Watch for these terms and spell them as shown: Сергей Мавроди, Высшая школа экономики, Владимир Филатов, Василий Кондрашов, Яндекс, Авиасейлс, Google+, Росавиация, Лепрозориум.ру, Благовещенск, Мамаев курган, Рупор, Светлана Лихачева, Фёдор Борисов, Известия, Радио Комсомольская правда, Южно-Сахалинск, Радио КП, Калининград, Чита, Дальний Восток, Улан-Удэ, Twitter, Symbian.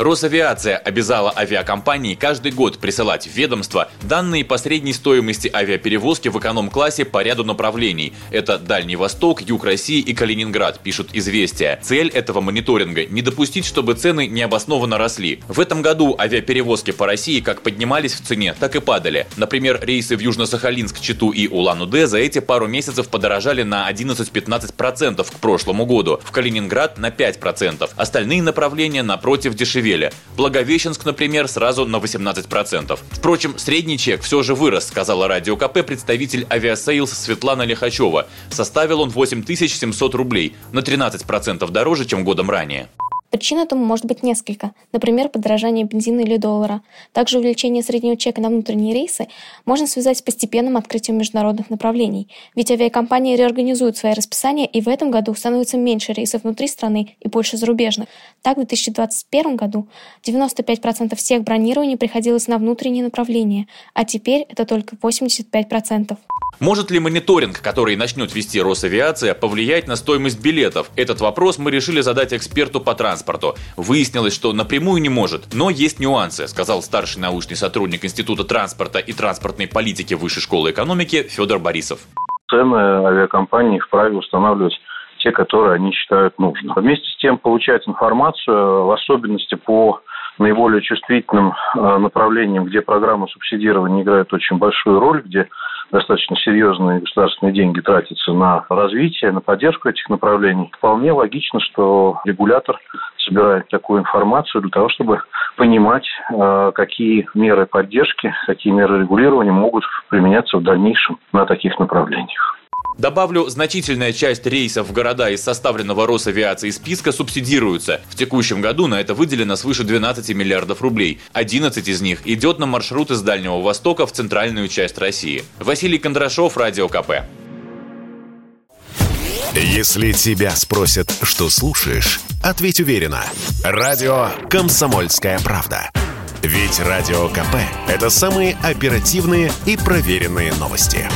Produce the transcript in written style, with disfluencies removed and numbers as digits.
Росавиация обязала авиакомпании каждый год присылать в ведомство данные по средней стоимости авиаперевозки в эконом-классе по ряду направлений. Это Дальний Восток, Юг России и Калининград, пишут «Известия». Цель этого мониторинга – не допустить, чтобы цены необоснованно росли. В этом году авиаперевозки по России как поднимались в цене, так и падали. Например, рейсы в Южно-Сахалинск, Читу и Улан-Удэ за эти пару месяцев подорожали на 11-15% к прошлому году, в Калининград на 5%. Остальные направления, напротив, дешевели. Благовещенск, например, сразу на 18%. Впрочем, средний чек все же вырос, сказала Радио КП представитель Авиасейлс Светлана Лихачева. Составил он 8700 рублей, на 13% дороже, чем годом ранее. Причин этому может быть несколько. Например, подорожание бензина или доллара. Также увеличение среднего чека на внутренние рейсы можно связать с постепенным открытием международных направлений. Ведь авиакомпании реорганизуют свои расписания, и в этом году становится меньше рейсов внутри страны и больше зарубежных. Так, в 2021 году 95% всех бронирований приходилось на внутренние направления, а теперь это только 85%. Может ли мониторинг, который начнет вести Росавиация, повлиять на стоимость билетов? Этот вопрос мы решили задать эксперту по транспорту. Выяснилось, что напрямую не может, но есть нюансы, сказал старший научный сотрудник Института транспорта и транспортной политики Высшей школы экономики Фёдор Борисов. Цены авиакомпании вправе устанавливать те, которые они считают нужным. Вместе с тем получать информацию, в особенности по наиболее чувствительным направлениям, где программы субсидирования играют очень большую роль, где достаточно серьезные государственные деньги тратятся на развитие, на поддержку этих направлений. Вполне логично, что регулятор собирает такую информацию для того, чтобы понимать, какие меры поддержки, какие меры регулирования могут применяться в дальнейшем на таких направлениях. Добавлю, значительная часть рейсов в города из составленного Росавиацией списка субсидируется. В текущем году на это выделено свыше 12 миллиардов рублей. 11 из них идет на маршруты с Дальнего Востока в центральную часть России. Василий Кондрашов, Радио КП. Если тебя спросят, что слушаешь, ответь уверенно. Радио «Комсомольская правда». Ведь Радио КП – это самые оперативные и проверенные новости.